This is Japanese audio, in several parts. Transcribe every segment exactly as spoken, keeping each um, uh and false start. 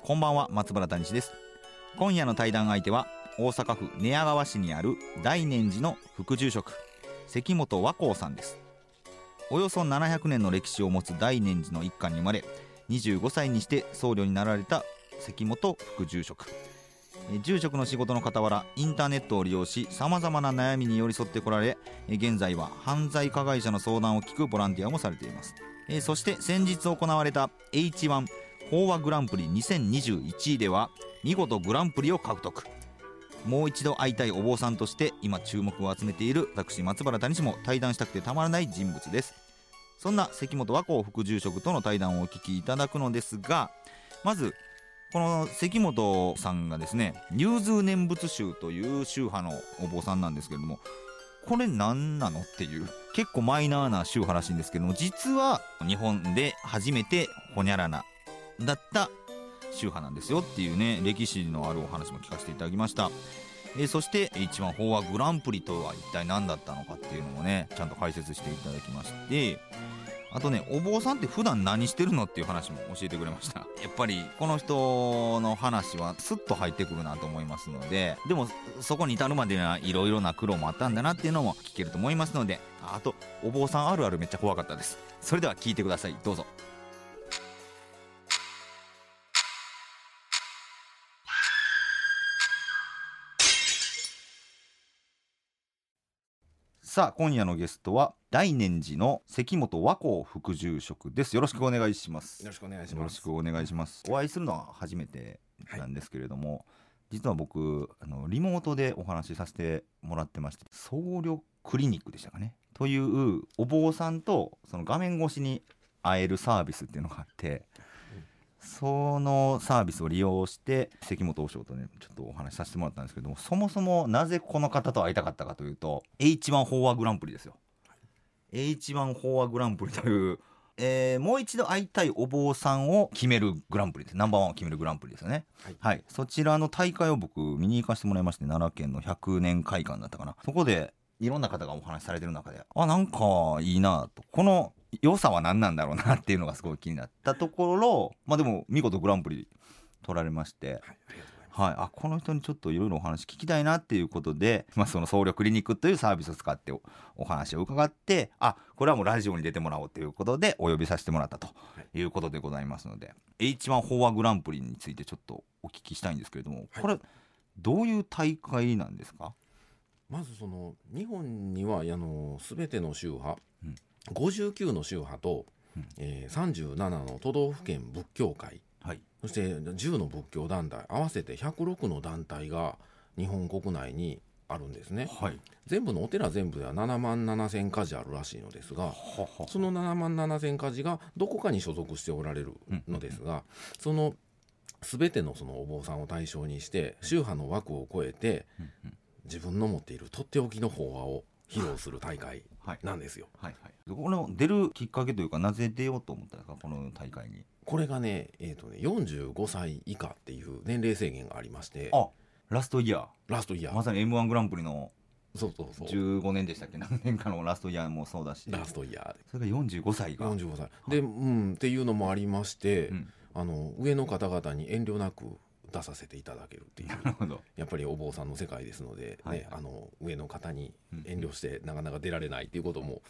こんばんは、松原谷氏です。今夜の対談相手は大阪府寝屋川市にある大念寺の副住職、関本和光さんです。およそななひゃくねんの歴史を持つ大念寺の一家に生まれ、にじゅうごさいにして僧侶になられた関本副住職。住職の仕事の傍ら、インターネットを利用しさまざまな悩みに寄り添ってこられ、現在は犯罪加害者の相談を聞くボランティアもされています。そして先日行われた エイチワン法話グランプリにせんにじゅういちでは見事グランプリを獲得。もう一度会いたいお坊さんとして今注目を集めている私松原谷氏も対談したくてたまらない人物です。そんな関本和光副住職との対談をお聞きいただくのですが、まずこの関本さんがですね、融通念仏宗という宗派のお坊さんなんですけれども、これ何なのっていう結構マイナーな宗派らしいんですけども、実は日本で初めてホニャララだった宗派なんですよっていうね、歴史のあるお話も聞かせていただきました。えそして エイチワン 法話グランプリとは一体何だったのかっていうのもね、ちゃんと解説していただきまして、あとね、お坊さんって普段何してるのっていう話も教えてくれました。やっぱりこの人の話はスッと入ってくるなと思いますので、でもそこに至るまでにはいろいろな苦労もあったんだなっていうのも聞けると思いますので、あとお坊さんあるあるめっちゃ怖かったです。それでは聞いてください、どうぞ。さあ、今夜のゲストは大念寺の関本和光副住職です。よろしくお願いします。よろしくお願いします。よろしくお願いします。お会いするのは初めてなんですけれども、はい、実は僕あのリモートでお話しさせてもらってまして、僧侶クリニックでしたかね、というお坊さんとその画面越しに会えるサービスっていうのがあって、うん、そのサービスを利用して関本和光とね、ちょっとお話しさせてもらったんですけども、そもそもなぜこの方と会いたかったかというと エイチワン 法話グランプリですよ。エイチワン 法話グランプリという、えー、もう一度会いたいお坊さんを決めるグランプリです。ナンバーワンを決めるグランプリですよね、はいはい、そちらの大会を僕見に行かせてもらいまして、奈良県のひゃくねんかいかんだったかな。そこでいろんな方がお話しされてる中で、あ、なんかいいなと、この良さは何なんだろうなっていうのがすごい気になったところ、まあでも見事グランプリ取られまして、はい、ありがとうございます。はい、あ、この人にちょっといろいろお話聞きたいなっていうことで、まあ、その僧侶クリニックというサービスを使って お, お話を伺って、あ、これはもうラジオに出てもらおうということでお呼びさせてもらったということでございますので、はい、エイチワン 法話グランプリについてちょっとお聞きしたいんですけれども、これどういう大会なんですか？はい、まずその日本にはあの全ての宗派、うん、ごじゅうきゅうの宗派と、うん、えー、さんじゅうななの都道府県仏教会、はい、そしてじゅうの仏教団体、合わせてひゃくろくの団体が日本国内にあるんですね、はい、全部のお寺全部ではななまんななせん家事あるらしいのですが、はは、そのななまんななせん家事がどこかに所属しておられるのですが、うん、その全てのそのお坊さんを対象にして宗派の枠を超えて、うん、自分の持っているとっておきの法話を披露する大会なんですよ。はいはいはい、この出るきっかけというか、なぜ出ようと思ったんですか、この大会に？これがね、えーとね、よんじゅうごさい以下っていう年齢制限がありまして、あ、ラストイヤーラストイヤーまさに エムワン グランプリの、そうそうそう、じゅうごねんでしたっけ、何年かのラストイヤーもそうだし、ラストイヤー、それがよんじゅうごさいがよんじゅうごさいで、うん、っていうのもありまして、うん、あの上の方々に遠慮なく出させていただけるっていう、やっぱりお坊さんの世界ですので、ね、はい、あの上の方に遠慮してなかなか出られないっていうことも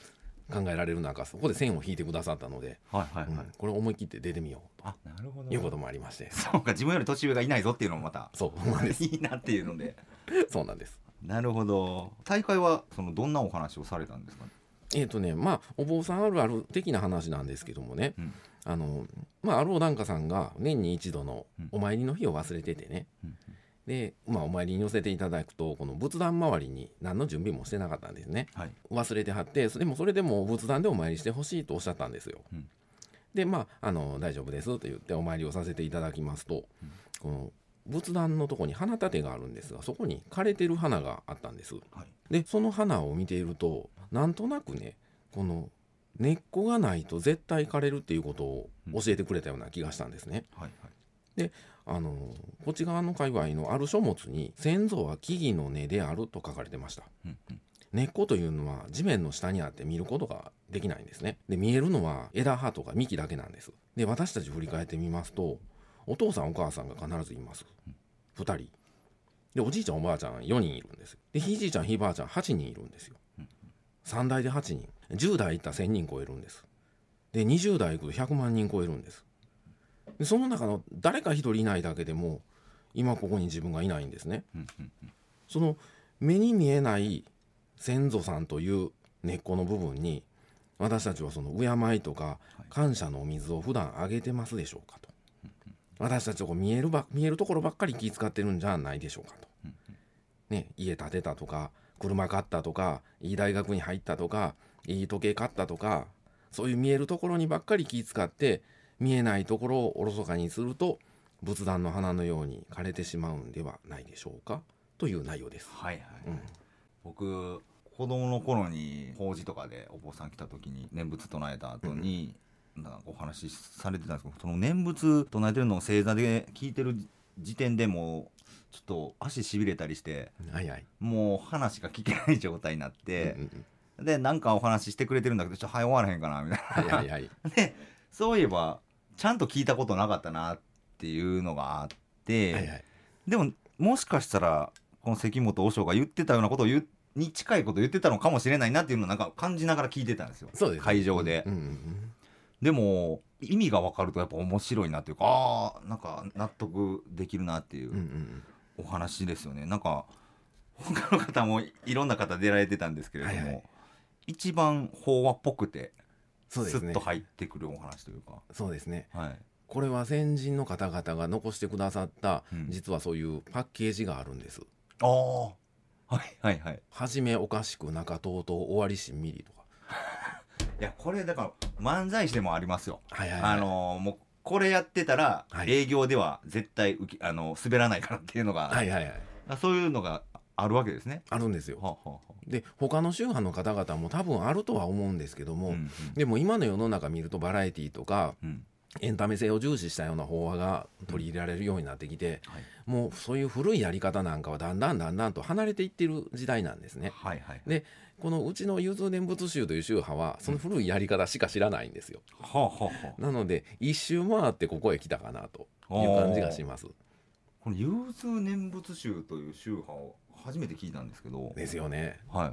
考えられる中、そこで線を引いてくださったので、はいはいはい、うん、これを思い切って出てみようと、あ、なるほど、いうこともありまして、そうか、自分より年上がいないぞっていうのもまたそうなんですいいなっていうのでそうなんです。なるほど。大会はそのどんなお話をされたんですかね？えーとね、まあお坊さんあるある的な話なんですけどもね、うん、あのまあ、アロー檀家さんが年に一度のお参りの日を忘れててね、うん、で、まあ、お参りに寄せていただくと、この仏壇周りに何の準備もしてなかったんですね、はい、忘れてはって、でもそれでも仏壇でお参りしてほしいとおっしゃったんですよ、うん、で、まあ、あの大丈夫ですと言ってお参りをさせていただきますと、うん、この仏壇のとこに花立てがあるんですが、そこに枯れてる花があったんです、はい、でその花を見ているとなんとなくね、この根っこがないと絶対枯れるっていうことを教えてくれたような気がしたんですね、うんはいはい、であのこっち側の界隈のある書物に先祖は木々の根であると書かれてました、うんうん、根っこというのは地面の下にあって見ることができないんですね。で見えるのは枝葉とか幹だけなんです。で私たち振り返ってみますと、お父さんお母さんが必ずいます、うん、ふたりで、おじいちゃんおばあちゃんよにんいるんです。でひいじいちゃんひいばあちゃんはちにんいるんですよ、うん、さんだいではちにん、じゅうだいいったらせんにん超えるんです。でにじゅうだいいくとひゃくまんにん超えるんです。でその中の誰かひとりいないだけでも今ここに自分がいないんですね、うんうんうん、その目に見えない先祖さんという根っこの部分に、私たちはその敬いとか感謝のお水を普段あげてますでしょうかと、私たちは見えるば見えるところばっかり気使ってるんじゃないでしょうかと、ね、家建てたとか車買ったとかいい大学に入ったとかいい時計買ったとか、そういう見えるところにばっかり気使って見えないところをおろそかにすると、仏壇の花のように枯れてしまうんではないでしょうかという内容です。はいはい、うん、僕子供の頃に法事とかでお坊さん来た時に念仏唱えた後に、うん、なんかお話しされてたんですけど、その念仏唱えてるのを正座で聞いてる時点でもうちょっと足しびれたりして、はいはい、もう話が聞けない状態になって、うんうんうん、でなんかお話ししてくれてるんだけどちょっと早終わらへんかなみたいな、はいはいはい、でそういえばちゃんと聞いたことなかったなっていうのがあって、はいはい、でももしかしたらこの関本和尚が言ってたようなことを言ってに近いこと言ってたのかもしれないなっていうのをなんか感じながら聞いてたんですよ。そうです、会場で、うんうんうん、でも意味が分かるとやっぱ面白いなっていうか、あーなんか納得できるなっていうお話ですよね、うんうん、なんか他の方もいろんな方出られてたんですけれども、はいはい、一番法話っぽくてスッと入ってくるお話というか、そうですね、はい、これは先人の方々が残してくださった、うん、実はそういうパッケージがあるんです。あーはいはいはい、はじめおかしく中とうとう終わりしんみりとかいやこれだから漫才師でもありますよ、はいはいはい、あのー、もうこれやってたら営業では絶対うき、あのー、滑らないからっていうのが、はいはいはい、そういうのがあるわけですね。あるんですよ、はあはあ、で他の宗派の方々も多分あるとは思うんですけども、うんうん、でも今の世の中見るとバラエティとか、うんエンタメ性を重視したような法話が取り入れられるようになってきて、はい、もうそういう古いやり方なんかはだんだんだんだんと離れていってる時代なんですね、はいはいはい、でこのうちの融通念仏宗という宗派はその古いやり方しか知らないんですよ、うん、なので一周回ってここへ来たかなという感じがします。この融通念仏宗という宗派を初めて聞いたんですけど、ですよね、はい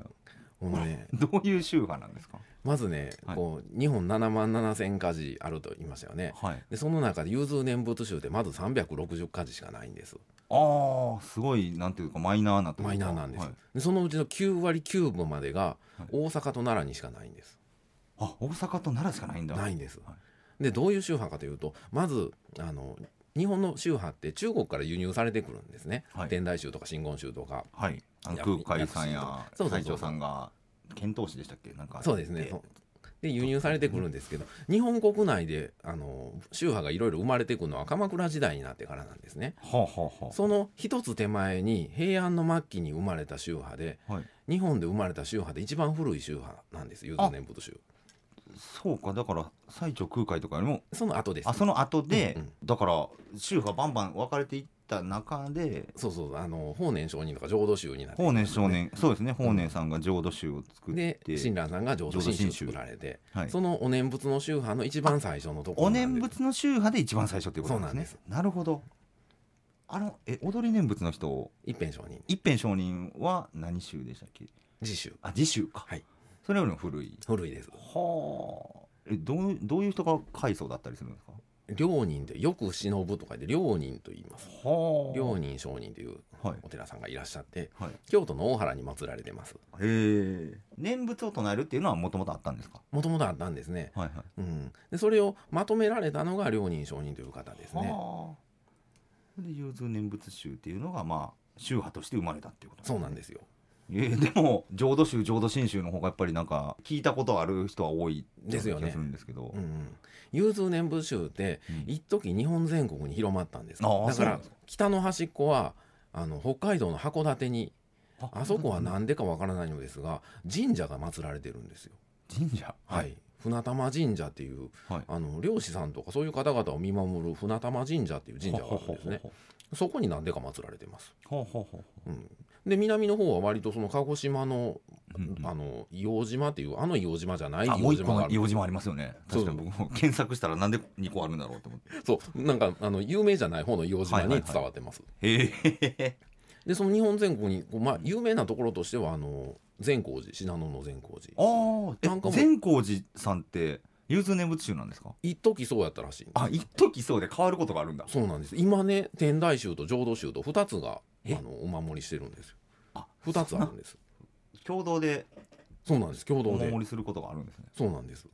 このね、どういう宗派なんですか。まずね、はい、こう日本ななまんななせん家事あると言いましたよね、はい、でその中で融通念仏宗ってまずさんびゃくろくじゅう家事しかないんです。ああ、すごいなんていうかマイナーなというかマイナーなんです、はい、でそのうちのきゅうわりきゅうぶまでが大阪と奈良にしかないんです、はい、あ大阪と奈良しかないんだ。ないんです、はい、でどういう宗派かというと、まずあの日本の宗派って中国から輸入されてくるんですね、はい、天台宗とか真言宗とか、はい、あの空海さんや最澄さんが遣唐使でしたっけ、なんかそうですねで輸入されてくるんですけど、うん、日本国内であの宗派がいろいろ生まれてくるのは鎌倉時代になってからなんですね、はあはあ、その一つ手前に平安の末期に生まれた宗派で、はい、日本で生まれた宗派で一番古い宗派なんです、融通念仏宗。そうか、だから最澄空海とかよりもその後です、ね、あその後で、うんうん、だから宗派バンバン分かれていった中で、そうそうあの法然上人とか浄土宗になって、ね、法然上人、そうですね、法然さんが浄土宗を作ってで親鸞さんが浄土真宗を作られて、はい、そのお念仏の宗派の一番最初のところなんです。お念仏の宗派で一番最初っていうことなんですね。そうなんです。なるほど。あのえ踊り念仏の人一遍上人一遍上人は何宗でしたっけ。自宗。あ自宗か、はい、それよりも古い古いです。はあ、えどう、どういう人が開祖だったりするんですか。良人でよく忍ぶとかで良人と言います。はあ、良人上人というお寺さんがいらっしゃって、はい、京都の大原に祀られてます。へえ。念仏を唱えるっていうのはもともとあったんですか。もともとあったんですね。はいはい。うん。でそれをまとめられたのが良人上人という方ですね。はあ、で融通念仏宗っていうのがまあ宗派として生まれたっていうことなんですね。そうなんですよ。えー、でも浄土宗浄土真宗の方がやっぱりなんか聞いたことある人は多いですよね。するんですけど、うんうん、融通念仏宗って、うん、一時日本全国に広まったんです。だから北の端っこはあの北海道の函館に、あ、あそこは何でかわからないのですが神社が祀られてるんですよ。神社、はい、船玉神社っていう、はい、あの漁師さんとかそういう方々を見守る船玉神社っていう神社があるんですね。ほうほうほうほう、そこに何でか祀られてます。ほうほうほう、うん、で南の方は割とその鹿児島の、うんうん、あの硫黄島っていうあの硫黄島じゃない硫黄島がある。硫黄島ありますよね。確かに僕も検索したらなんでにこあるんだろうと思って。そうなんかあの有名じゃない方の硫黄島に伝わってます。はいはいはい、へえ。でその日本全国に、まあ、有名なところとしてはあの善光寺、信濃の善光寺。ああ、善光寺さんって融通念仏宗なんですか？一時そうやったらしい。あ、一時そうで変わることがあるんだ。そうなんです。今ね天台宗と浄土宗とふたつがあのお守りしてるんですよ。あ、ふたつあるんです。共同で。そうなんです、共同でお守りすることがあるんですね。そうなんです。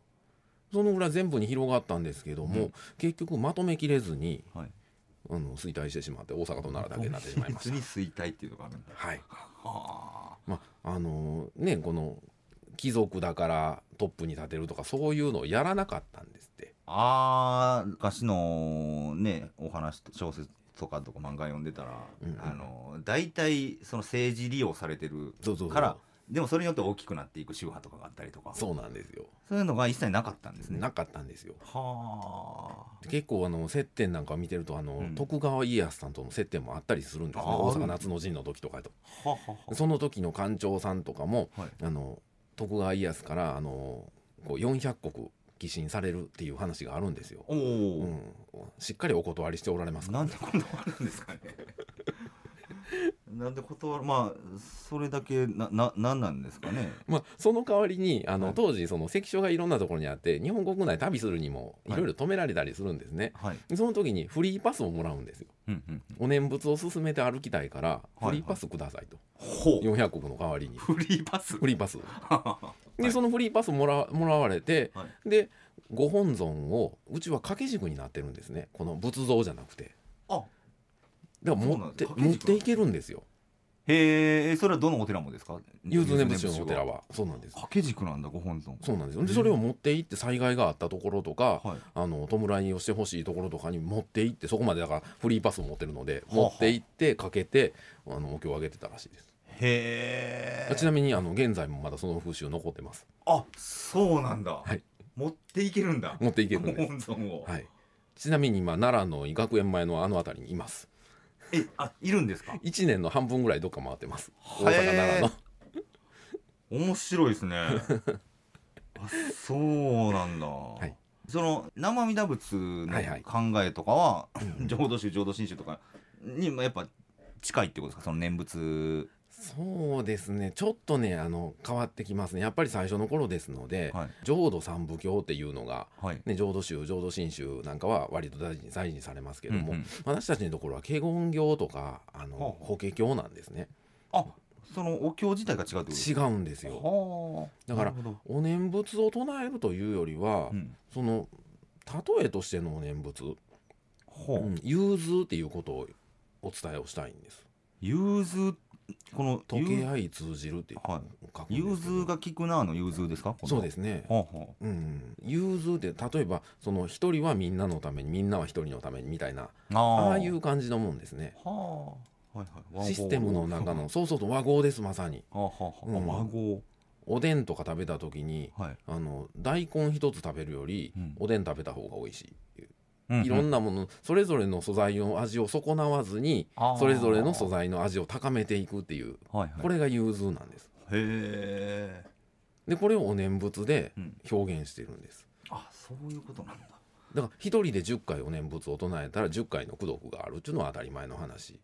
そのぐらい全部に広がったんですけども、うん、結局まとめきれずに、はい、あの衰退してしまって大阪と奈良だけになってしまいました。に衰退っていうのがあるんだ。はい。はあ。まああのー、ねこの貴族だからトップに立てるとかそういうのをやらなかったんですって。ああ、昔のねお話小説とかとか漫画読んでたら、うんうん、あのだいたいその政治利用されてるから。そうそうそう。でもそれによって大きくなっていく宗派とかがあったりとか。そうなんですよ。そういうのが一切なかったんですね。なかったんですよ。はあ。結構あの接点なんか見てるとあの、うん、徳川家康さんとの接点もあったりするんですね。大阪夏の陣の時とかと。ははは。その時の官庁さんとかも、はい、あの徳川家康からあのこうよんひゃっこく寄進されるっていう話があるんですよ。お、うん、しっかりお断りしておられますから。なんでこんなあるんですかね。なんで断る、まあそれだけなな何なんですかね。まあその代わりにあの、はい、当時その関所がいろんなところにあって日本国内旅するにもいろいろ止められたりするんですね、はい、その時にフリーパスをもらうんですよ、うんうんうん、お念仏を勧めて歩きたいからフリーパスくださいと、はいはい、よんひゃっこくの代わりにフリーパスフリーパスでそのフリーパスもら、もらわれて、はい、でご本尊をうちは掛け軸になってるんですね。この仏像じゃなくて、あ、だから持って持っていけるんですよ。へえ、それはどのお寺もですか？融通念仏宗のお寺は。そうなんです。掛け軸なんだ、ご本尊。そうなんですよ。でそれを持って行って災害があったところとか、はい、あの弔いをしてほしいところとかに持って行って、そこまでだからフリーパスを持ってるので持って行ってかけてあのお経をあげてたらしいです。へえ。ちなみにあの現在もまだその風習残ってます。あ、そうなんだ、はい、持っていけるんだ。持っていけるんです、ご本尊を、はい、ちなみに今奈良の学園前のあの辺りにいます。え、あ、いるんですか？いちねんの半分ぐらいどっか回ってます、大阪奈良の。面白いですね。あ、そうなんだ、はい、その生身打仏の考えとかは、はいはい、浄土宗浄土真宗とかにやっぱ近いってことですか、その念仏。そうですね、ちょっとねあの変わってきますね。やっぱり最初の頃ですので、はい、浄土三部教っていうのが、はいね、浄土宗浄土真宗なんかは割と大事に大事にされますけども、うんうん、私たちのところは華厳経とかあの、はあ、法華経なんですね。あ、そのお経自体が違うってこと？違うんですよ、はあ、だからお念仏を唱えるというよりは、うん、その例えとしてのお念仏、はあ、うん、融通っていうことをお伝えをしたいんです。融通、この溶け合い通じるっていう、はい、融通が効くなの融通ですか？そうですね、はあはあ、うん、融通って例えばその一人はみんなのためにみんなは一人のためにみたいな、ああいう感じのもんですね、はあ、はいはい、システムの中のそうそうと和合です、まさに、はあはあ、うん、和合。おでんとか食べた時に、はい、あの大根一つ食べるより、うん、おでん食べた方が美味しいっていう、いろんなものそれぞれの素材の味を損なわずにそれぞれの素材の味を高めていくっていう、はいはい、これが融通なんです。へー。でこれをお念仏で表現してるんです、うん、あ、そういうことなんだ。だから一人でじゅっかいお念仏を唱えたらじゅっかいの功徳があるっていうのは当たり前の話。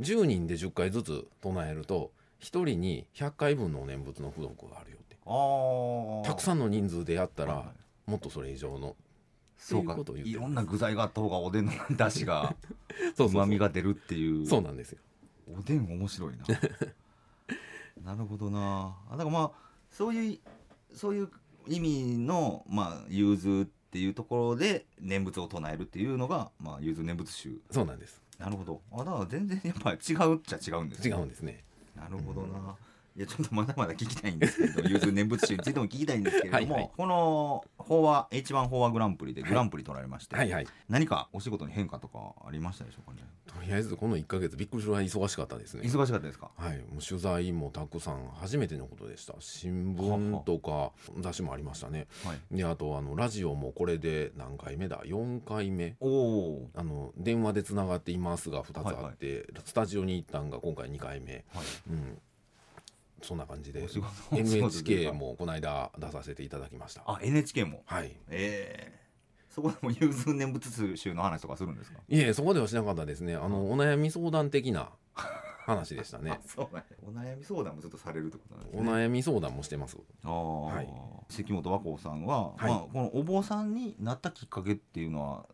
じゅうにんでじゅっかいずつ唱えるとひとりにひゃっかいぶんのお念仏の功徳があるよって。あ、たくさんの人数でやったらもっとそれ以上の。そうか、いろんな具材があった方がおでんの出汁がうまみが出るっていう。そうなんですよ。おでん面白いな。なるほどな。だからまあそういうそういう意味のまあ融通っていうところで念仏を唱えるっていうのがまあ融通念仏宗。そうなんです。なるほど。あ、だから全然やっぱり違うっちゃ違うんですね。違うんですね。なるほどな。いやちょっとまだまだ聞きたいんですけど、融通念仏宗についても聞きたいんですけれども、はい、はい、この法話 エイチワン 法話グランプリでグランプリ取られまして、はいはいはい、何かお仕事に変化とかありましたでしょうかね。とりあえずこのいっかげつびっくりするぐらい忙しかったですね。忙しかったですか。はい、もう取材もたくさん、初めてのことでした。新聞とか雑誌もありましたね。はい、であとあのラジオもこれで何回目だよんかいめ。おあの電話でつながっていますがふたつあって、はいはい、スタジオに行ったんが今回にかいめ、はい、うん、そんな感じで エヌエイチケー もこの間出させていただきました。あ、 エヌエイチケー も。はい。えーそこでも融通念仏宗の話とかするんですか。いえ、そこではしなかったですね。あのお悩み相談的な話でしたね。そうね。お悩み相談もちょっとされるってことなんですね。お悩み相談もしてます。ああ、はい。関本和光さんは、はい、まあ、このお坊さんになったきっかけっていうのは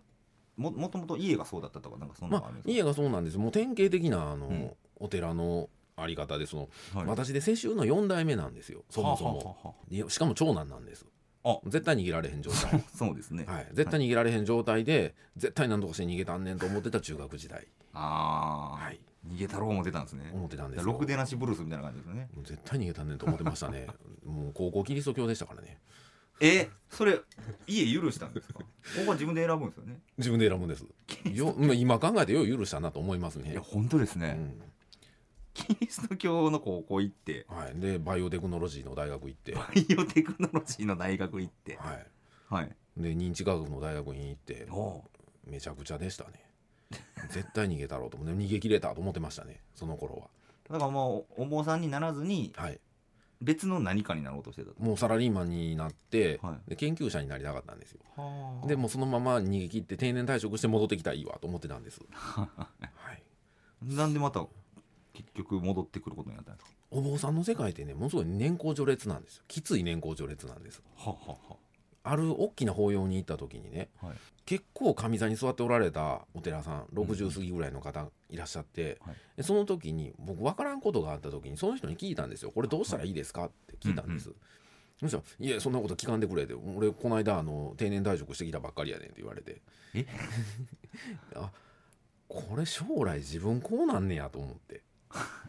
も, もともと家がそうだったとかなんかそんなのあるんですか。まあ、家がそうなんです。もう典型的なあの、うん、お寺のあり方で、その、はい、私で世襲のよんだいめなんですよ、そもそも。ははははしかも長男なんです。あ、絶対逃げられへん状態そうですね、はい、絶対逃げられへん状態で、はい、絶対何とかして逃げたんねんと思ってた中学時代。ああ、はい、逃げたろう思ってたんですね。思ってたんですよ。ろくでなしブルースみたいな感じですね。もう絶対逃げたんねんと思ってましたねもう高校キリスト教でしたからね。え、それ家許したんですかここは自分で選ぶんですよね。自分で選ぶんですよ。今考えてよう許したなと思いますね。いや本当ですね、うん、キリスト教の高校行って、はい、でバイオテクノロジーの大学行って、バイオテクノロジーの大学行って、はいはい、で認知科学の大学に行って、めちゃくちゃでしたね絶対逃げたろうと思って逃げ切れたと思ってましたね、その頃は。だからもうお坊さんにならずに、はい、別の何かになろうとしてた。もうサラリーマンになって、はい、で研究者になりたかったんですよ。はでもうそのまま逃げ切って定年退職して戻ってきたらいいわと思ってたんですはい、なんでまた結局戻ってくることになったんですか。お坊さんの世界ってね、ものすごい年功序列なんですよ。きつい年功序列なんです。ははは。ある大きな法要に行った時にね、はい、結構上座に座っておられたお寺さんろくじゅう過ぎぐらいの方いらっしゃって、うん、はい、その時に僕分からんことがあった時にその人に聞いたんですよ。これどうしたらいいですかって聞いたんです、はい、うんうん、そしたらいやそんなこと聞かんでくれて、俺この間あの定年退職してきたばっかりやねんって言われてえあ、これ将来自分こうなんねやと思って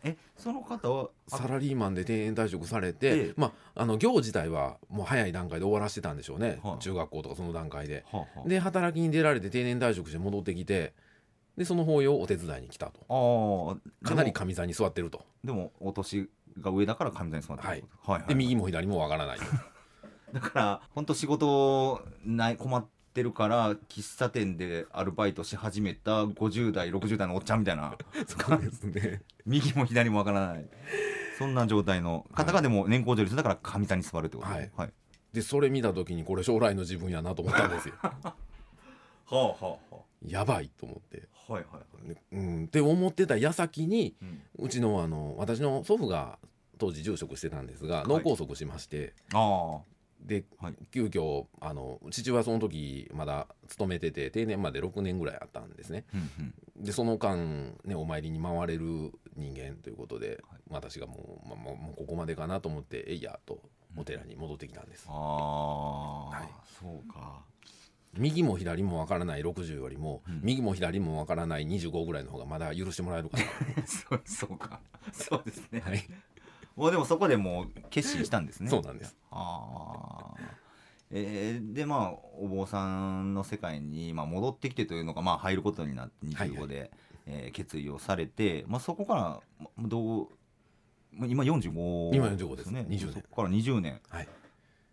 え、その方はサラリーマンで定年退職されて、ええ、まあ、あの行自体はもう早い段階で終わらせてたんでしょうね、はあ、中学校とかその段階で、はあはあ、で働きに出られて定年退職して戻ってきて、でその法要をお手伝いに来たと。あ、かなり上座に座ってると。でもお年が上だから上座に座ってる、はいはいはいはい、で右も左もわからないだから本当仕事ない困っててるから喫茶店でアルバイトし始めたごじゅうだいろくじゅうだいのおっちゃんみたいなそうですね右も左もわからないそんな状態の方がでも年功序列だから上座に座るってこと、ね、はいはい、でそれ見た時にこれ将来の自分やなと思ったんですよはあはあはあ、やばいと思って、はいはいはい、うん、って思ってた矢先に、うん、うち の, あの私の祖父が当時住職してたんですが脳梗塞しまして、はい、ああ、で急遽あの父はその時まだ勤めてて定年までろくねんぐらいあったんですね、うんうん、でその間、ね、お参りに回れる人間ということで、はい、私がもう、ま、もうここまでかなと思ってえいやとお寺に戻ってきたんです、うん、ああ、はい、そうか。右も左もわからないろくじゅうよりも、うん、右も左もわからないにじゅうごぐらいの方がまだ許してもらえるかなそう、そうかそうですね、はい、でもそこでもう決心したんですねそうなんです。あ、えー、でまあお坊さんの世界に、まあ、戻ってきてというのが、まあ、入ることになってにじゅうごで、はいはい、えー、決意をされて、まあ、そこからどう今よんじゅうご、ね、今よんじゅうごですね。にじゅうねん、そこからにじゅうねん、はい、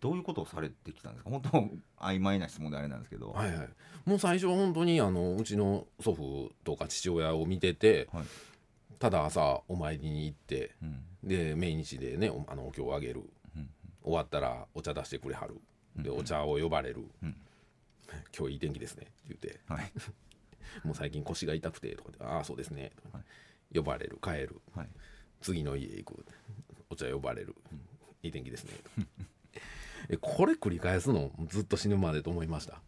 どういうことをされてきたんですか。本当曖昧な質問であれなんですけど、はいはい、もう最初は本当にあのうちの祖父とか父親を見てて、はい、ただ朝お参りに行って、うん、で命日でね お, あのお経をあげる、うん、終わったらお茶出してくれはる、うん、でお茶を呼ばれる、うん、今日いい天気ですねって言って、はい、もう最近腰が痛くてとかでああそうですね、はい、呼ばれる帰る、はい、次の家行くお茶呼ばれる、うん、いい天気ですねこれ繰り返すのずっと死ぬまでと思いました。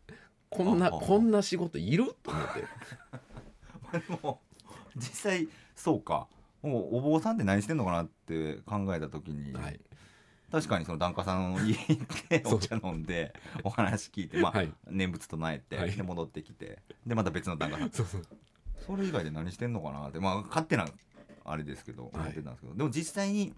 こんなこんな仕事いると思ってでも実際そうか、もうお坊さんって何してんのかなって考えた時に、はい、確かにその檀家さんの家行ってお茶飲んでお話聞いて、まあ、はい、念仏唱えて、はい、で戻ってきてでまた別の檀家さんそうそう、それ以外で何してんのかなって、まあ、勝手なあれですけど思ってたんですけど、はい、でも実際に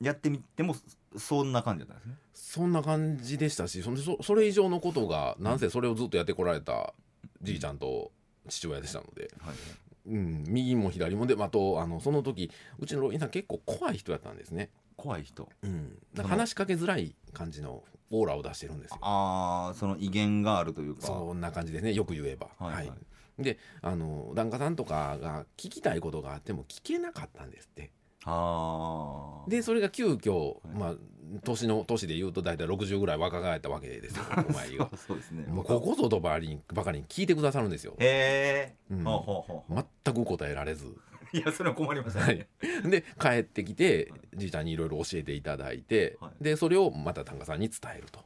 やってみてもそんな感じだったんですね。そんな感じでしたし、その そ, それ以上のことがなんせそれをずっとやってこられたじいちゃんと父親でしたので、はい、うん、右も左もで、あとあのその時うちの老人さん結構怖い人やったんですね。怖い人、うん、だから話しかけづらい感じのオーラを出してるんですよ。ああ、その威厳があるというか、そんな感じですね、よく言えば、はいはいはい、で、あの檀家さんとかが聞きたいことがあっても聞けなかったんですって。あでそれが急遽、まあ、年の年でいうと大体ろくじゅうぐらい若返ったわけですよ、お前がそうですね、もうここぞとばかりに聞いてくださるんですよ。へえ、うん、全く答えられず、いやそれは困りましたね、はい、で帰ってきてじいちゃんにいろいろ教えていただいて、はい、でそれをまた檀家さんに伝えると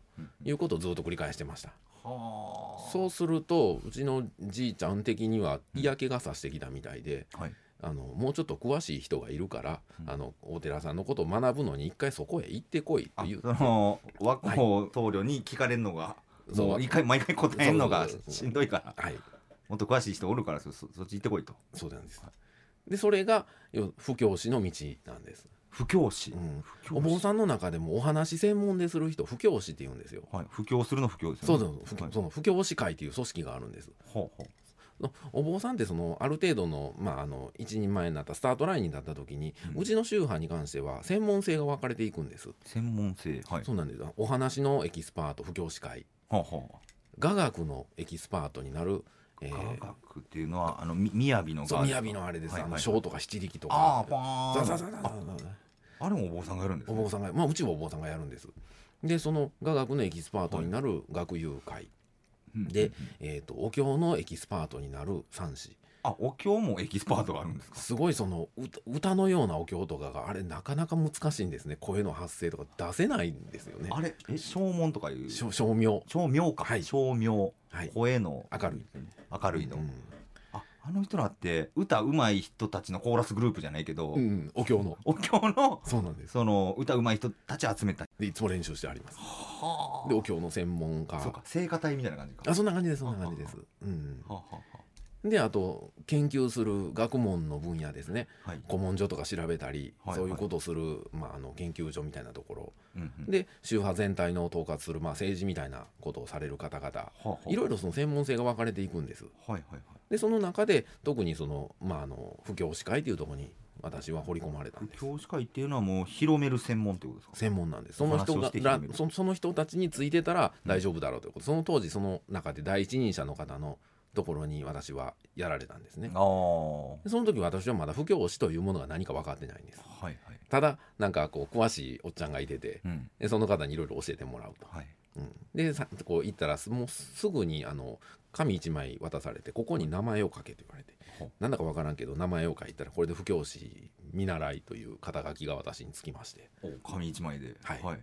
いうことをずっと繰り返してました。はそうするとうちのじいちゃん的には嫌気がさしてきたみたいで、はい、あのもうちょっと詳しい人がいるから、うん、あのお寺さんのことを学ぶのに一回そこへ行ってこいっていう、その和光棟梁に聞かれるのが、はい、もう一回毎回答えるのがしんどいから、はい、もっと詳しい人おるから そ, そっち行ってこいと。そうなんです、はい、でそれが布教師の道なんです。布教師、うん、お坊さんの中でもお話専門でする人、布教師って言うんですよ、はい、布教するの布教ですよね。そうです、はい、その布教師会っていう組織があるんです、はい、お坊さんってそのある程度の、まあ、あの一人前になったスタートラインになった時に、うん、うちの宗派に関しては専門性が分かれていくんです。専門性、はい、そうなんです。お話のエキスパート、布教師会、はあはあ、雅楽のエキスパートになる、えー、雅楽っていうのはあの雅の雅楽のあれです、はいはいはい、あの小とか七力とか、あザザザザザザあれもお坊さんがやるんですか。お坊さんが、まあ、うちはお坊さんがやるんです。でその雅楽のエキスパートになる楽友会、はい、で、えー、とお経のエキスパートになる三師。あ、お経もエキスパートがあるんですか。すごいその 歌, 歌のようなお経とかがあれなかなか難しいんですね。声の発声とか出せないんですよね。あれえ正門とかいう正妙正妙か、はい、正妙、はい、声の明るい明るいの、うん、あ, あの人らって歌うまい人たちのコーラスグループじゃないけど、うん、お経のお経のそうなんです。その歌うまい人たち集めたでいつも練習してあります。はあ、でお経の専門家、そうか、聖歌隊みたいな感じか。あ、そんな感じです、そんな感じです。はあ、うん。はあはあ、であと研究する学問の分野ですね。はい、古文書とか調べたり、はい、そういうことをする、はい、まあ、あの研究所みたいなところ、うんうん、で宗派全体の統括する、まあ、政治みたいなことをされる方々、はあはあ、いろいろその専門性が分かれていくんです。はいはいはい、でその中で特にその、まあ、あの布教師会というところに。私は掘り込まれたんです。教師会っていうのはもう広める専門ってことですか。専門なんです。その人が そ, その人たちについてたら大丈夫だろうということ、うん、その当時その中で第一人者の方のところに私はやられたんですね。あ、その時私はまだ布教師というものが何か分かってないんです、はいはい、ただなんかこう詳しいおっちゃんがいてて、うん、でその方にいろいろ教えてもらうと、はい、うん、でさこう行ったらもうすぐにあの紙一枚渡されて、ここに名前を書けと言われて、なんだか分からんけど名前を書いたらこれで布教師見習いという肩書きが私につきまして、紙一枚で、はい、はい、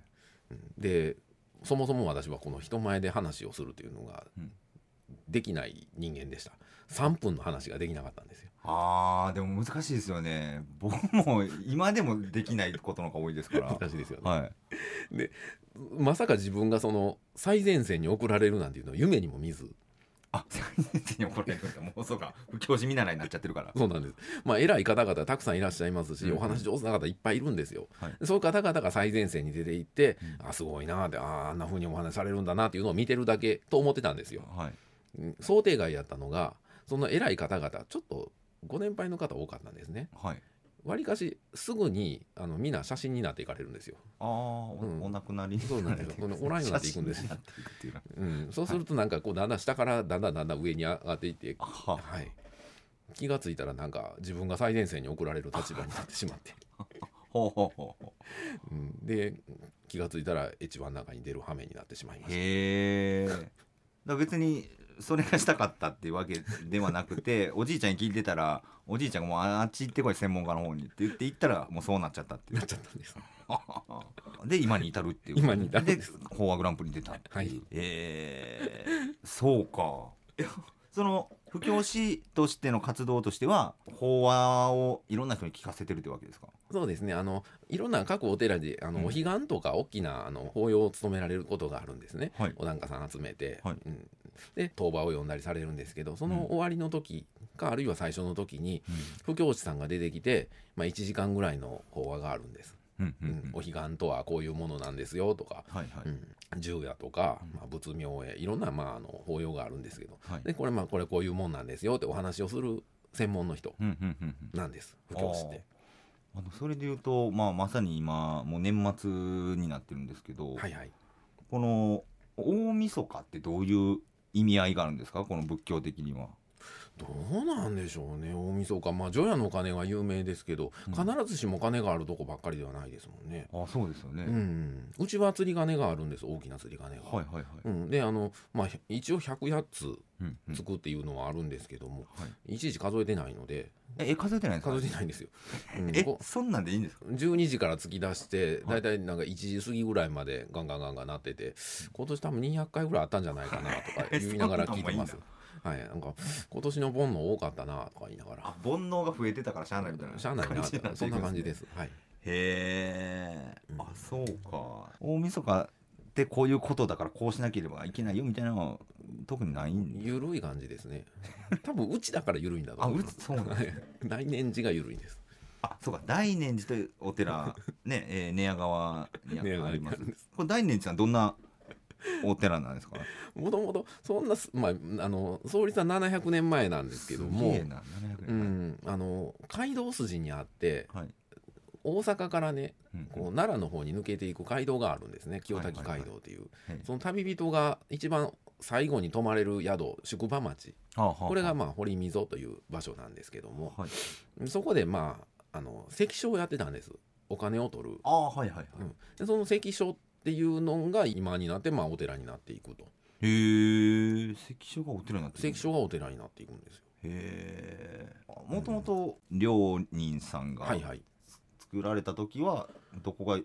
でそもそも私はこの人前で話をするというのができない人間でした。さんぷんの話ができなかったんですよ。あー、でも難しいですよね。僕も今でもできないことの方が多いですから難しいですよね、はい、でまさか自分がその最前線に送られるなんていうのを夢にも見ず、あ、最前線に怒られるんですか。もうそうか、布教師見習いになっちゃってるからそうなんです。まあ偉い方々たくさんいらっしゃいますし、うんうん、お話上手な方いっぱいいるんですよ、はい、そういう方々が最前線に出ていって、うん、あ、すごいなって、あ、あんな風にお話されるんだなっていうのを見てるだけと思ってたんですよ、はい、想定外やったのがその偉い方々ちょっとご年配の方多かったんですね。はい、わりかしすぐにあのみんな写真になっていかれるんですよ。あ、うん、お亡くなりになっていくんですね。おらんようになっていくんですよ。そうするとなんかこうだんだん下からだんだんだんだん上に上がっていって、はい、気がついたらなんか自分が最前線に送られる立場になってしまってほうほうほうほう、うん、で気がついたら一番中に出る羽目になってしまいました。へーだ別にそれがしたかったっていうわけではなくておじいちゃんに聞いてたらおじいちゃんがもうあっち行ってこい専門家の方にって言って行ったらもうそうなっちゃったってなっちゃったんですで今に至るっていう今に至るんです。で法話グランプリに出たっていう、はい、えー、そうかその布教師としての活動としては法話をいろんな人に聞かせてるってわけですか。そうですね、あのいろんな各お寺であの、うん、お彼岸とか大きなあの法要を務められることがあるんですね、はい、お檀家さん集めて、はい、うん、で当場を呼んだりされるんですけど、その終わりの時か、うん、あるいは最初の時に、うん、布教師さんが出てきて、まあ、いちじかんぐらいの法話があるんです、うんうんうん、お彼岸とはこういうものなんですよとか、はいはいうん、銃やとか、まあ、仏名へいろんな、まあ、あの法要があるんですけど、はい、でこれまあこれこういうもんなんですよってお話をする専門の人なんです、うんうんうん、布教師ってあのそれでいうと、まあ、まさに今もう年末になってるんですけど、はいはい、この大晦日ってどういう意味合いがあるんですか？この仏教的にはどうなんでしょうね。大晦日、まあ除夜のお金が有名ですけど、必ずしもお金があるとこばっかりではないですもんね。あ、そうですよね。うん、うちは釣り鐘があるんです。大きな釣り鐘が、はいはいはいうん、であの、まあ、一応ひゃくはちつつくっていうのはあるんですけども、うんうんはい、いちいち数えてないのでえ数えてないんですか？数えてないんですよ、うん、えそんなんでいいんですか？じゅうにじから突き出してだいたいなんかいちじ過ぎぐらいまでガンガンガンガンなってて、今年多分にひゃっかいぐらいあったんじゃないかなとか言いながら聞いてます。はい、なんか今年の煩悩多かったなとか言いながらあ煩悩が増えてたからしゃあないみたいなしゃあないなってそんな感じです、はい、へえ、うん、あそうか。大晦日ってこういうことだからこうしなければいけないよみたいなのは特にないんです。ゆるい感じですね。多分うちだからゆるいんだと思う。あうちそうなんですね。大念寺がゆるいんです。あそうか大念寺というお寺ね、えー、寝屋川にあります。これ大念寺はどんなお寺なんですか？もともとそんな、まあ、あの創立はななひゃくねんまえなんですけども、うん、あの街道筋にあって、はい、大阪からね、うんうん、こう奈良の方に抜けていく街道があるんですね。清滝街道という、はいはいはい、その旅人が一番最後に泊まれる宿宿場町、はあはあ、これが、まあ、堀溝という場所なんですけども、はい、そこで、まあ、あの関所をやってたんです。お金を取る。あ、はいはいはいうん、でその関所っていうのが今になって、まあ、お寺になっていくと。へー、関所がお寺になっていく。関所がお寺になっていくんですよ。へー。もともと良仁さんが作られた時はどこが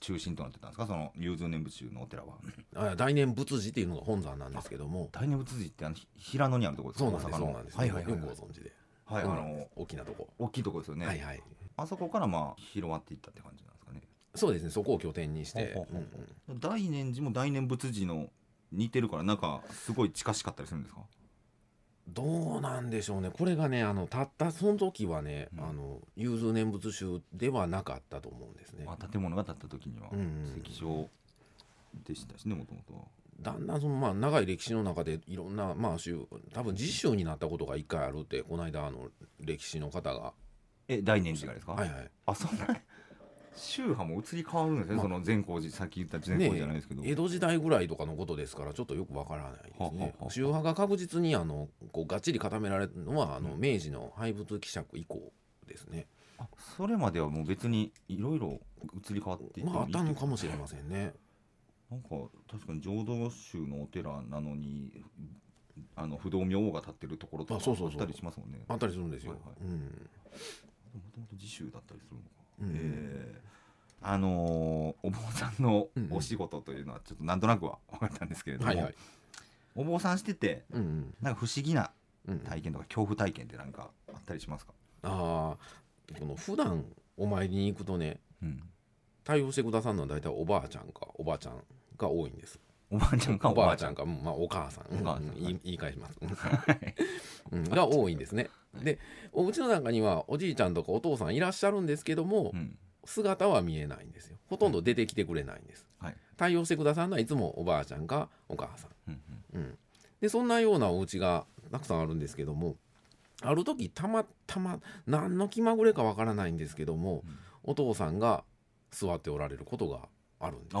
中心となってたんですか？その融通念仏宗のお寺は。あ、大念仏寺っていうのが本山なんですけども、大念仏寺ってあの平野にあるところですか？そうなんです。よくご存知で、はい、あの大きなとこ大きいとこですよね、はいはい、あそこから、まあ、広まっていったって感じなんですかね。そうですね、そこを拠点にして、ほうほうほう、うんうん、大念寺も大念仏寺の似てるからなんかすごい近しかったりするんですか？どうなんでしょうね。これがね、あのたったその時はね、うん、あの融通念仏宗ではなかったと思うんですね、まあ、建物が建った時には石像でしたしね、もともとだんだんその、まあ、長い歴史の中でいろんな、まあ、宗多分実宗になったことが一回あるって、この間あの歴史の方がえ大念寺がですか？はいはい、あそうなん宗派も移り変わるんですね、まあ、その善光寺、さっき言った善光寺じゃないですけど、ね、江戸時代ぐらいとかのことですからちょっとよくわからないですね。はははは宗派が確実にあのこうがっちり固められるのはあの明治の廃仏毀釈以降ですね、うん、あそれまではもう別にいろいろ移り変わっていって、まあ、あったのかもしれませんね。なんか確かに浄土宗のお寺なのにあの不動明王が立ってるところとかあったりしますもんね。あったりするんですよ、はいはいうん、もともと自宗だったりするのか。うんえー、あのー、お坊さんのお仕事というのはちょっとなんとなくは分かったんですけれども、はいはい、お坊さんしてて、うんうん、なんか不思議な体験とか恐怖体験ってなんかあったりしますか？ああ、この普段お参りに行くとね、うん、対応してくださるのは大体おばあちゃんかおばあちゃんが多いんです。おばあちゃんかおばあちゃんか、まあ、お母さん、うんうん、言い返します、はいうん、が多いんですね。でお家の中にはおじいちゃんとかお父さんいらっしゃるんですけども、うん、姿は見えないんですよ。ほとんど出てきてくれないんです、うんはい、対応してくださるのはいつもおばあちゃんかお母さん、うんうんうん、でそんなようなお家がたくさんあるんですけども、ある時たまたま何の気まぐれかわからないんですけども、うん、お父さんが座っておられることがあるんです。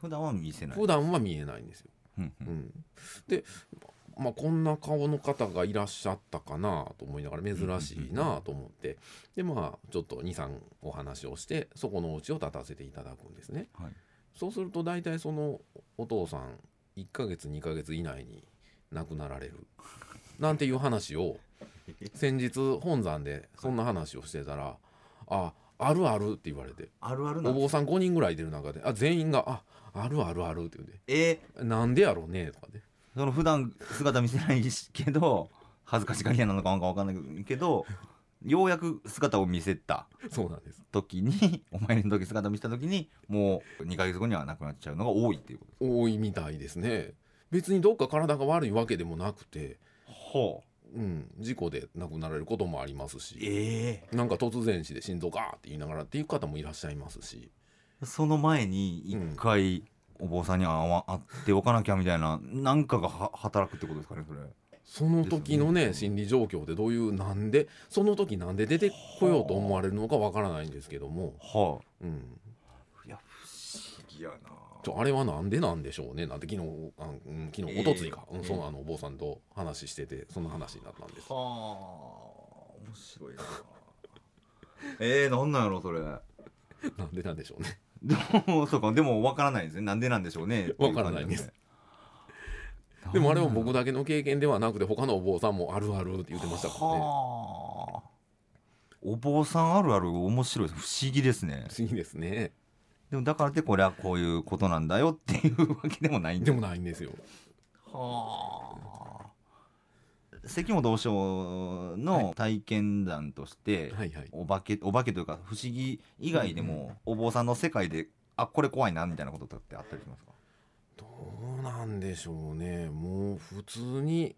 普段は見せない。普段は見えないんですよ、うんうん、で、まあ、こんな顔の方がいらっしゃったかなと思いながら珍しいなと思って、うんうんうん、でまあちょっと に,さん お話をしてそこのお家を建たせていただくんですね、はい、そうすると大体そのお父さんいっかげつにかげつ以内に亡くなられるなんていう話を先日本山でそんな話をしてたら、ああるあるって言われて、あるあるなんお坊さんごにんぐらい出る中で、あ全員が あ, あるあるあるって言って、えー、なんでやろうねとかね、その普段姿見せないけど恥ずかしがり屋なのかなんか分かんないけどようやく姿を見せた時にお前の時姿見せた時にもうにかげつごにはなくなっちゃうのが多いっていうことですか？多いみたいですね。別にどっか体が悪いわけでもなくて、はあ、うん、事故で亡くなられることもありますし、えー、なんか突然死で心臓ガーって言いながらっていう方もいらっしゃいますし、その前に一回お坊さんに会っておかなきゃみたいな何かが働くってことですかね、それ。その時のね、心理状況でどういうなんでその時なんで出てこようと思われるのかわからないんですけども、はあ、うん、いや不思議やな。ちょあれはなんでなんでしょうね。なんて昨日、あ、うん、昨日おとついか、えーうん、そのあのお坊さんと話しててその話になったんです。はあ、面白いな。えー、なんなんやろそれ。なんでなんでしょうね。でもそうか、でもわからないですね。なんでなんでしょうね。わからないです。でもあれは僕だけの経験ではなくて他のお坊さんもあるあるって言ってましたからね。はお坊さんあるある面白いです。不思議ですね。不思議ですね。でもだからってこれはこういうことなんだよっていうわけでもないんでもないんですよ。はあ。関本和尚の体験談として、はいはいはい、お化けお化けというか不思議以外でもお坊さんの世界であこれ怖いなみたいなことってあったりしますか？どうなんでしょうね。もう普通に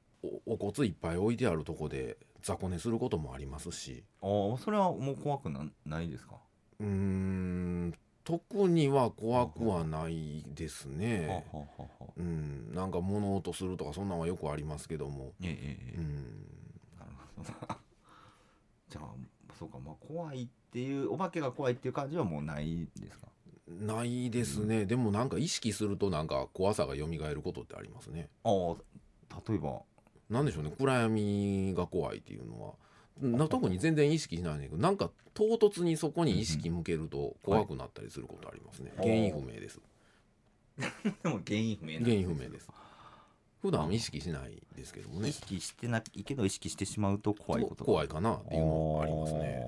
お, お骨いっぱい置いてあるとこで雑魚寝することもありますし。ああ、それはもう怖く な, ないですか？うーん、特には怖くはないですね。はははは、うん、なんか物音するとかそんなんはよくありますけども。ええええ、うん、なるほど。じゃあそうか、まあ、怖いっていうお化けが怖いっていう感じはもうないですか？ないですね、うん、でもなんか意識するとなんか怖さが蘇ることってありますね。ああ、例えばなんでしょうね。暗闇が怖いっていうのはな特に全然意識しないんだけど、なんか唐突にそこに意識向けると怖くなったりすることありますね、うん、原因不明です。でも原因不明なんです。原因不明です。普段意識しないですけどもね。意識してないけど意識してしまうと怖いこと怖いかなっていうのがありますね。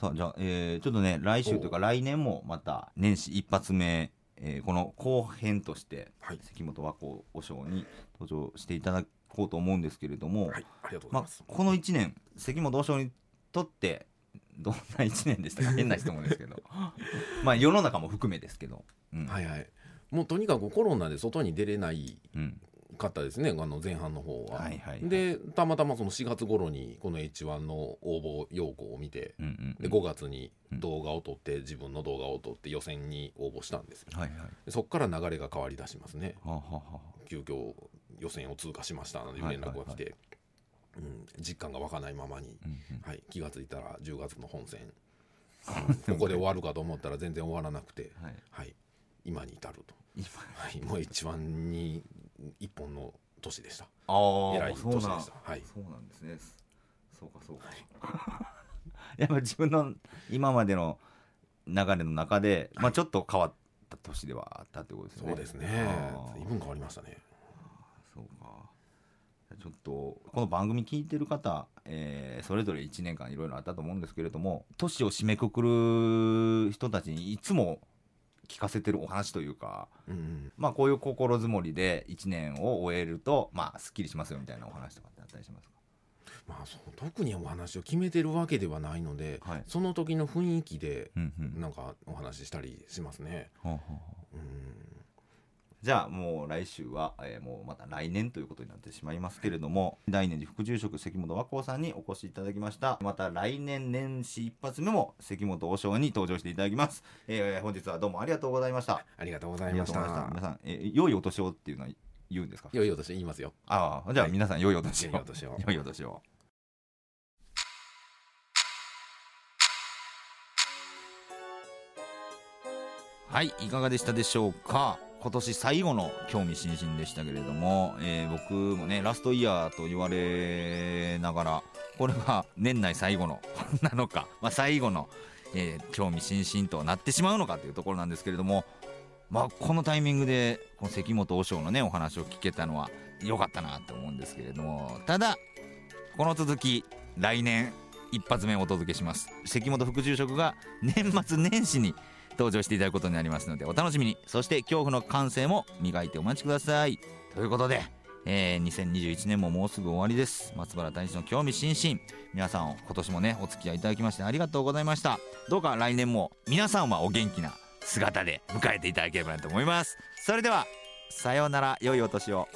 さあ、じゃあ、えー、ちょっとね来週というか来年もまた年始一発目、えー、この後編として、はい、関本和尚に登場していただこうと思うんですけれども、はい、ありがとうございます、まあ、このいちねん関本和尚にとってどんないちねんでしたか？変な質問ですけどまあ世の中も含めですけど、うん、はいはい、もうとにかくコロナで外に出れない、うん方ですね、あの前半の方は、はいはいはい、でたまたまそのしがつ頃にこの エイチワン の応募要項を見て、うんうんうん、でごがつに動画を撮って、うん、自分の動画を撮って予選に応募したんですよ、はいはい、でそっから流れが変わりだしますね、はあはあ、急遽予選を通過しましたので連絡が来て、はいはいはい、うん、実感が湧かないままに、うんうん、はい、気がついたらじゅうがつの本戦ここで終わるかと思ったら全然終わらなくて、はいはい、今に至ると今、はい、もう エイチワン に一本の年でした。ああ、偉い年でした。はい。そうなんですね。そうかそうか。やっぱ自分の今までの流れの中で、はい、まあちょっと変わった年ではあったってことですね。そうですね。随分変わりましたね。そうか。ちょっとこの番組聞いてる方、えー、それぞれいちねんかんいろいろあったと思うんですけれども、年を締めくくる人たちにいつも聞かせてるお話というか、うんうん、まあこういう心づもりでいちねんを終えるとまあすっきりしますよみたいなお話とかってあったりしますか？まあ、その特にお話を決めてるわけではないので、はい、その時の雰囲気でなんかお話ししたりしますね、うんうんうん、じゃあもう来週は、えー、もうまた来年ということになってしまいますけれども、大念寺副住職関本和尚さんにお越しいただきました。また来年年始一発目も関本和尚に登場していただきます、えー、本日はどうもありがとうございました。ありがとうございました。皆さん、えー、良いお年をっていうのは言うんですか？良いお年言いますよ。ああ、じゃあ皆さん良いお年を、はい、良いお年を、良いお年を。はい、いかがでしたでしょうか？今年最後の興味津々でしたけれども、えー、僕もねラストイヤーと言われながらこれが年内最後のなのか、まあ、最後の、えー、興味津々となってしまうのかというところなんですけれども、まあ、このタイミングでこの関本和尚のねお話を聞けたのは良かったなと思うんですけれども、ただこの続き来年一発目お届けします。関本副住職が年末年始に登場していただくことになりますのでお楽しみに。そして恐怖の感性も磨いてお待ちくださいということで、えー、にせんにじゅういちねんももうすぐ終わりです。松原大師の興味津々、皆さん今年もねお付き合いいただきましてありがとうございました。どうか来年も皆さんはお元気な姿で迎えていただければなと思います。それではさようなら、良いお年を。